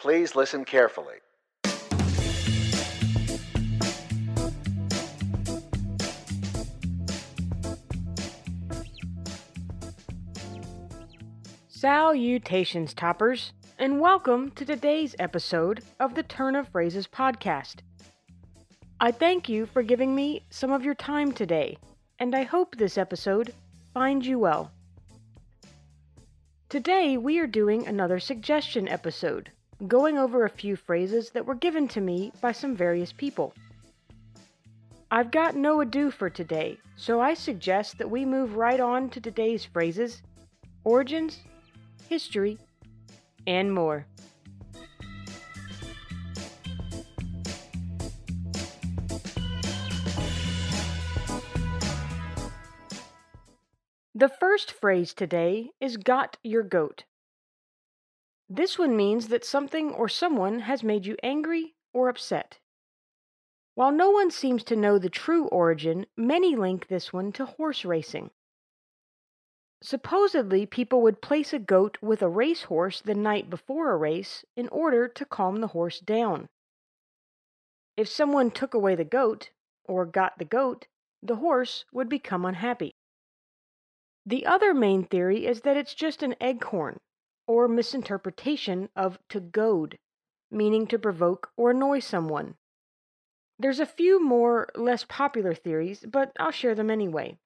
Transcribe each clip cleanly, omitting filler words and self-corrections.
Please listen carefully. Salutations, toppers, and welcome to today's episode of the Turn of Phrases podcast. I thank you for giving me some of your time today, and I hope this episode finds you well. Today we are doing another suggestion episode, going over a few phrases that were given to me by some various people. I've got no ado for today, so I suggest that we move right on to today's phrases, origins, history, and more. The first phrase today is got your goat. This one means that something or someone has made you angry or upset. While no one seems to know the true origin, many link this one to horse racing. Supposedly, people would place a goat with a racehorse the night before a race in order to calm the horse down. If someone took away the goat, or got the goat, the horse would become unhappy. The other main theory is that it's just an eggcorn, or misinterpretation of to goad, meaning to provoke or annoy someone. There's a few more, less popular theories, but I'll share them anyway.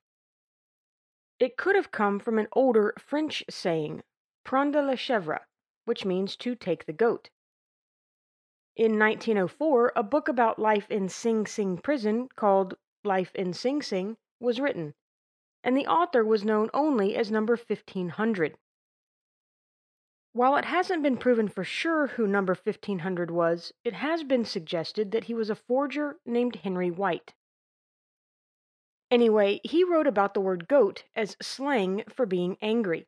It could have come from an older French saying, prendre la chèvre, which means to take the goat. In 1904, a book about life in Sing Sing prison called Life in Sing Sing was written, and the author was known only as number 1500. While it hasn't been proven for sure who number 1500 was, it has been suggested that he was a forger named Henry White. Anyway, he wrote about the word goat as slang for being angry.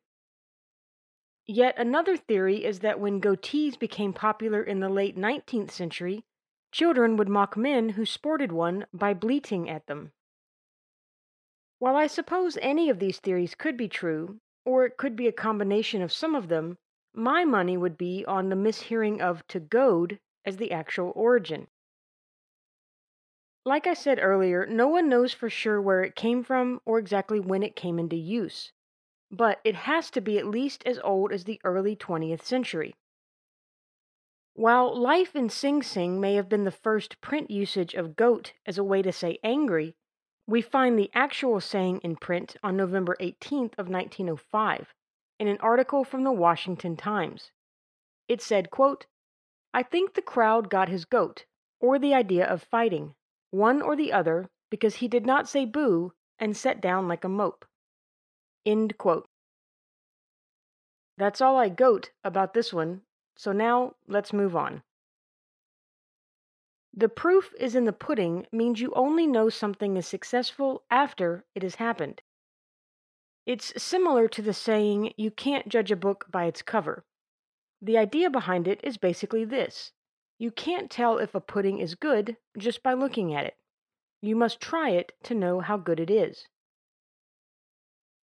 Yet another theory is that when goatees became popular in the late 19th century, children would mock men who sported one by bleating at them. While I suppose any of these theories could be true, or it could be a combination of some of them, my money would be on the mishearing of to goad as the actual origin. Like I said earlier, no one knows for sure where it came from or exactly when it came into use, but it has to be at least as old as the early 20th century. While life in Sing Sing may have been the first print usage of goat as a way to say angry, we find the actual saying in print on November 18th of 1905 in an article from the Washington Times. It said, quote, "I think the crowd got his goat, or the idea of fighting, one or the other, because he did not say boo and sat down like a mope." End quote. That's all I goat about this one, so now let's move on. The proof is in the pudding means you only know something is successful after it has happened. It's similar to the saying, you can't judge a book by its cover. The idea behind it is basically this. You can't tell if a pudding is good just by looking at it. You must try it to know how good it is.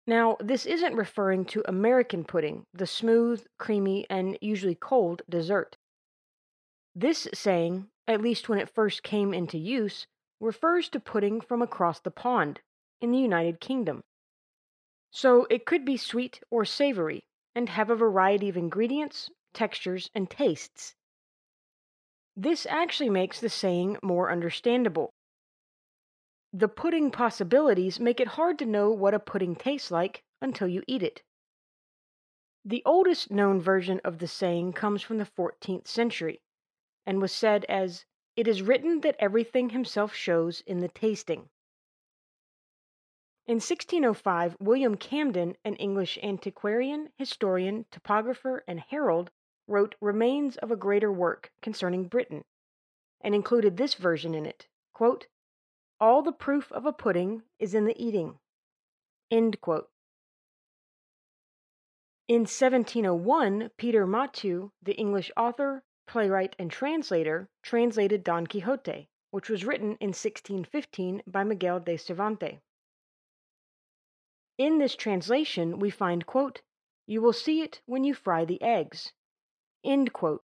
Now, this isn't referring to American pudding, the smooth, creamy, and usually cold dessert. This saying, at least when it first came into use, refers to pudding from across the pond, in the United Kingdom. So it could be sweet or savory, and have a variety of ingredients, textures, and tastes. This actually makes the saying more understandable. The pudding possibilities make it hard to know what a pudding tastes like until you eat it. The oldest known version of the saying comes from the 14th century, and was said as, "It is written that everything himself shows in the tasting." In 1605, William Camden, an English antiquarian, historian, topographer, and herald, wrote Remains of a Greater Work Concerning Britain, and included this version in it, quote, "All the proof of a pudding is in the eating." End quote. In 1701, Peter Matthew, the English author, playwright, and translator, translated Don Quixote, which was written in 1615 by Miguel de Cervantes. In this translation, we find, quote, "You will see it when you fry the eggs." End quote.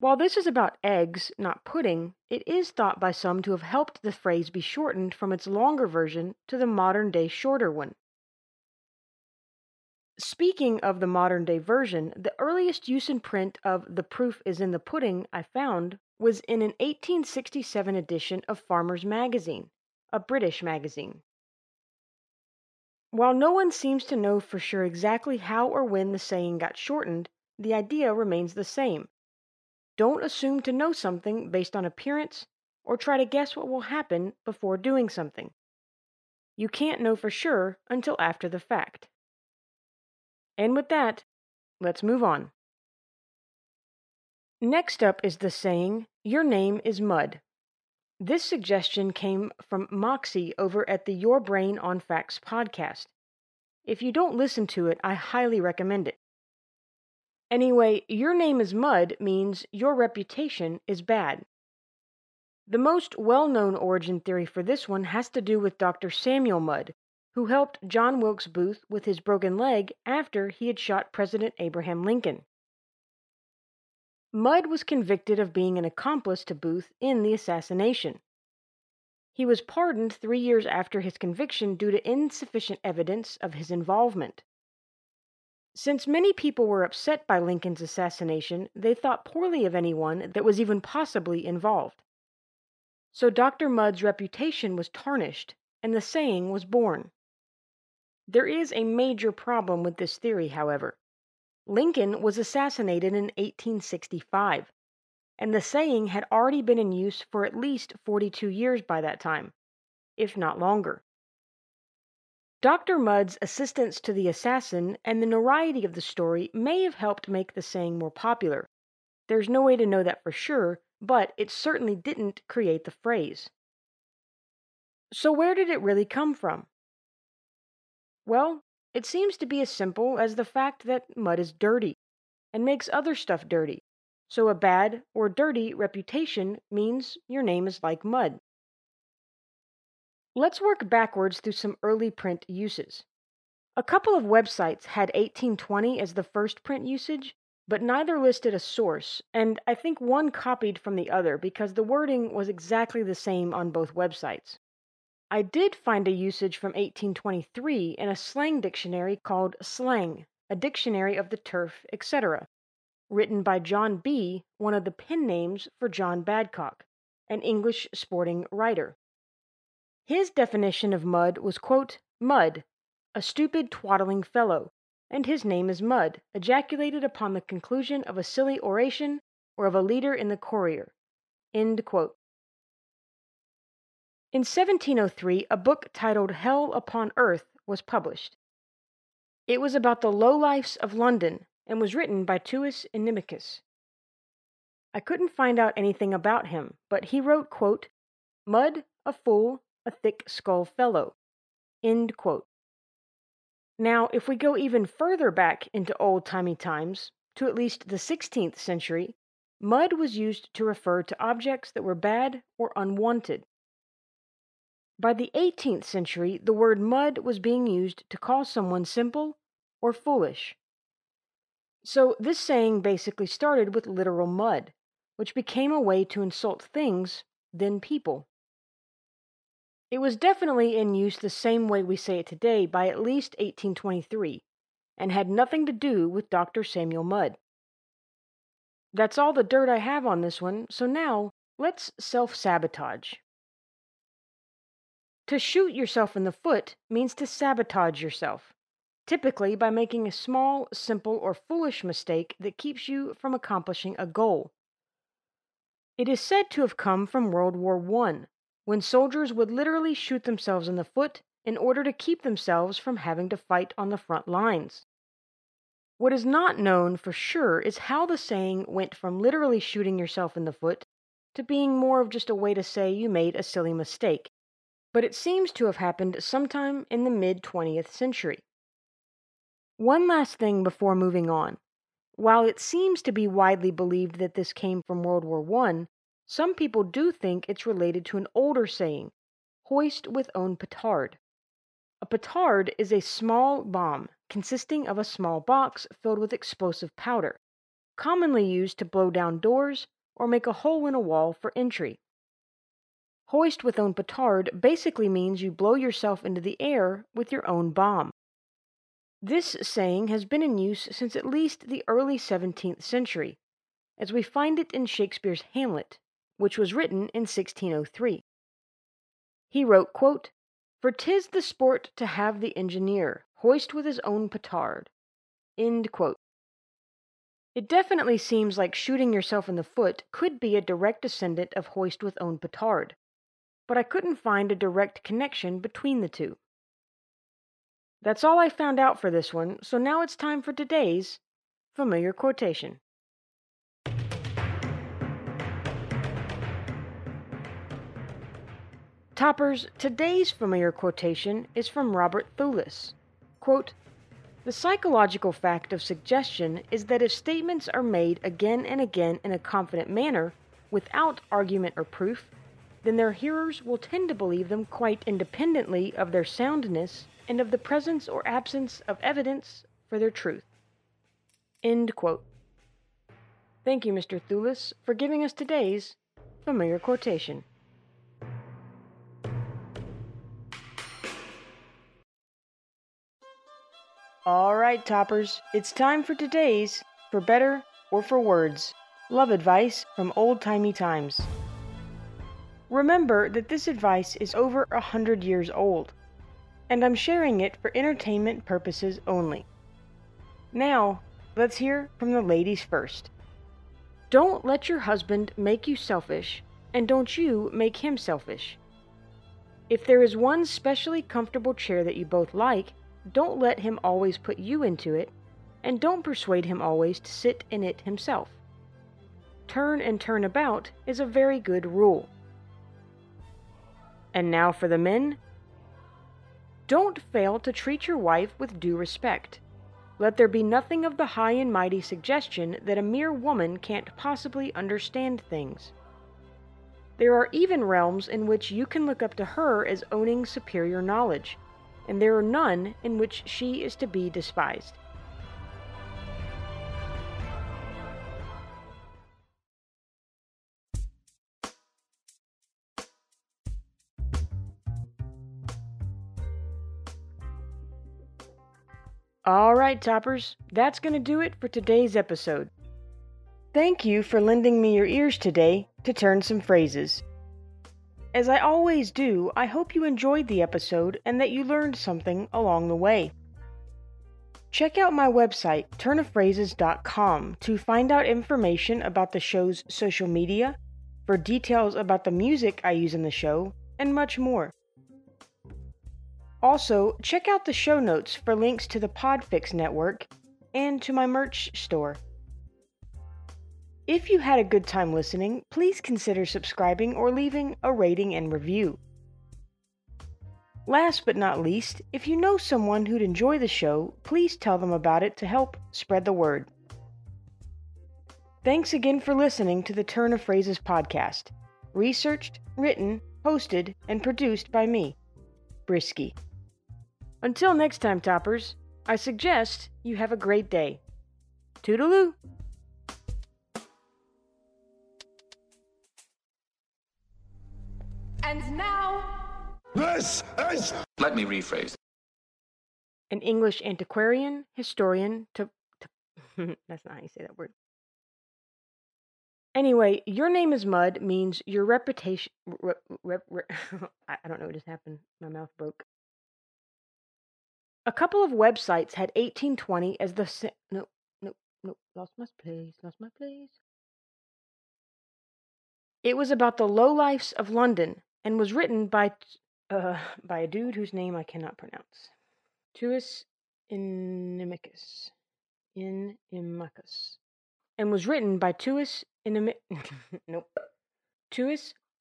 While this is about eggs, not pudding, it is thought by some to have helped the phrase be shortened from its longer version to the modern-day shorter one. Speaking of the modern-day version, the earliest use in print of "The Proof is in the Pudding" I found was in an 1867 edition of Farmer's Magazine, a British magazine. While no one seems to know for sure exactly how or when the saying got shortened, the idea remains the same. Don't assume to know something based on appearance or try to guess what will happen before doing something. You can't know for sure until after the fact. And with that, let's move on. Next up is the saying, "Your name is Mudd." This suggestion came from Moxie over at the Your Brain on Facts podcast. If you don't listen to it, I highly recommend it. Anyway, "your name is Mudd" means your reputation is bad. The most well-known origin theory for this one has to do with Dr. Samuel Mudd, who helped John Wilkes Booth with his broken leg after he had shot President Abraham Lincoln. Mudd was convicted of being an accomplice to Booth in the assassination. He was pardoned 3 years after his conviction due to insufficient evidence of his involvement. Since many people were upset by Lincoln's assassination, they thought poorly of anyone that was even possibly involved. So Dr. Mudd's reputation was tarnished, and the saying was born. There is a major problem with this theory, however. Lincoln was assassinated in 1865, and the saying had already been in use for at least 42 years by that time, if not longer. Dr. Mudd's assistance to the assassin and the notoriety of the story may have helped make the saying more popular. There's no way to know that for sure, but it certainly didn't create the phrase. So where did it really come from? Well, it seems to be as simple as the fact that mud is dirty and makes other stuff dirty, so a bad or dirty reputation means your name is like mud. Let's work backwards through some early print uses. A couple of websites had 1820 as the first print usage, but neither listed a source, and I think one copied from the other because the wording was exactly the same on both websites. I did find a usage from 1823 in a slang dictionary called Slang, a dictionary of the turf, etc., written by John B., one of the pen names for John Badcock, an English sporting writer. His definition of mud was, quote, "Mud, a stupid twaddling fellow, and his name is Mud, ejaculated upon the conclusion of a silly oration or of a leader in the Courier," end quote. In 1703, a book titled Hell Upon Earth was published. It was about the lowlifes of London and was written by Tuus Inimicus. I couldn't find out anything about him, but he wrote, quote, "Mud, a fool, a thick skull fellow," end quote. Now, if we go even further back into old-timey times, to at least the 16th century, mud was used to refer to objects that were bad or unwanted. By the 18th century, the word mud was being used to call someone simple or foolish. So this saying basically started with literal mud, which became a way to insult things, then people. It was definitely in use the same way we say it today by at least 1823, and had nothing to do with Dr. Samuel Mudd. That's all the dirt I have on this one, so now let's self-sabotage. To shoot yourself in the foot means to sabotage yourself, typically by making a small, simple, or foolish mistake that keeps you from accomplishing a goal. It is said to have come from World War I, when soldiers would literally shoot themselves in the foot in order to keep themselves from having to fight on the front lines. What is not known for sure is how the saying went from literally shooting yourself in the foot to being more of just a way to say you made a silly mistake, but it seems to have happened sometime in the mid-20th century. One last thing before moving on. While it seems to be widely believed that this came from World War I, some people do think it's related to an older saying, hoist with own petard. A petard is a small bomb consisting of a small box filled with explosive powder, commonly used to blow down doors or make a hole in a wall for entry. Hoist with own petard basically means you blow yourself into the air with your own bomb. This saying has been in use since at least the early 17th century, as we find it in Shakespeare's Hamlet, which was written in 1603. He wrote, quote, "For 'tis the sport to have the engineer hoist with his own petard." End quote. It definitely seems like shooting yourself in the foot could be a direct descendant of hoist with own petard, but I couldn't find a direct connection between the two. That's all I found out for this one, so now it's time for today's familiar quotation. Toppers, today's familiar quotation is from Robert Thulis. Quote, "The psychological fact of suggestion is that if statements are made again and again in a confident manner, without argument or proof, then their hearers will tend to believe them quite independently of their soundness and of the presence or absence of evidence for their truth." End quote. Thank you, Mr. Thulis, for giving us today's familiar quotation. All right, Toppers, it's time for today's For Better or For Words love advice from old-timey times. Remember that this advice is over 100 years old, and I'm sharing it for entertainment purposes only. Now, let's hear from the ladies first. Don't let your husband make you selfish, and don't you make him selfish. If there is one specially comfortable chair that you both like, don't let him always put you into it, and don't persuade him always to sit in it himself. Turn and turn about is a very good rule. And now for the men. Don't fail to treat your wife with due respect. Let there be nothing of the high and mighty suggestion that a mere woman can't possibly understand things. There are even realms in which you can look up to her as owning superior knowledge, and there are none in which she is to be despised. All right, Toppers, that's going to do it for today's episode. Thank you for lending me your ears today to turn some phrases. As I always do, I hope you enjoyed the episode and that you learned something along the way. Check out my website, turnaphrases.com, to find out information about the show's social media, for details about the music I use in the show, and much more. Also, check out the show notes for links to the Podfix Network and to my merch store. If you had a good time listening, please consider subscribing or leaving a rating and review. Last but not least, if you know someone who'd enjoy the show, please tell them about it to help spread the word. Thanks again for listening to the Turn of Phrases podcast, researched, written, hosted, and produced by me, Brisky. Until next time, Toppers, I suggest you have a great day. Toodaloo! And now... This is... Let me rephrase. An English antiquarian, historian, that's not how you say that word. Anyway, your name is Mud means your reputation... I don't know what just happened. My mouth broke. A couple of websites had 1820 as the... No. Lost my place. It was about the lowlifes of London and was written by a dude whose name I cannot pronounce. Tuus Inimicus. And was written by Tuus Inimicus.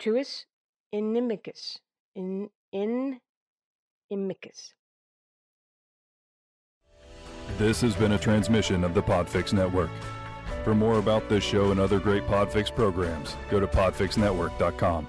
Tuus Inimicus. Inimicus. This has been a transmission of the Podfix Network. For more about this show and other great Podfix programs, go to podfixnetwork.com.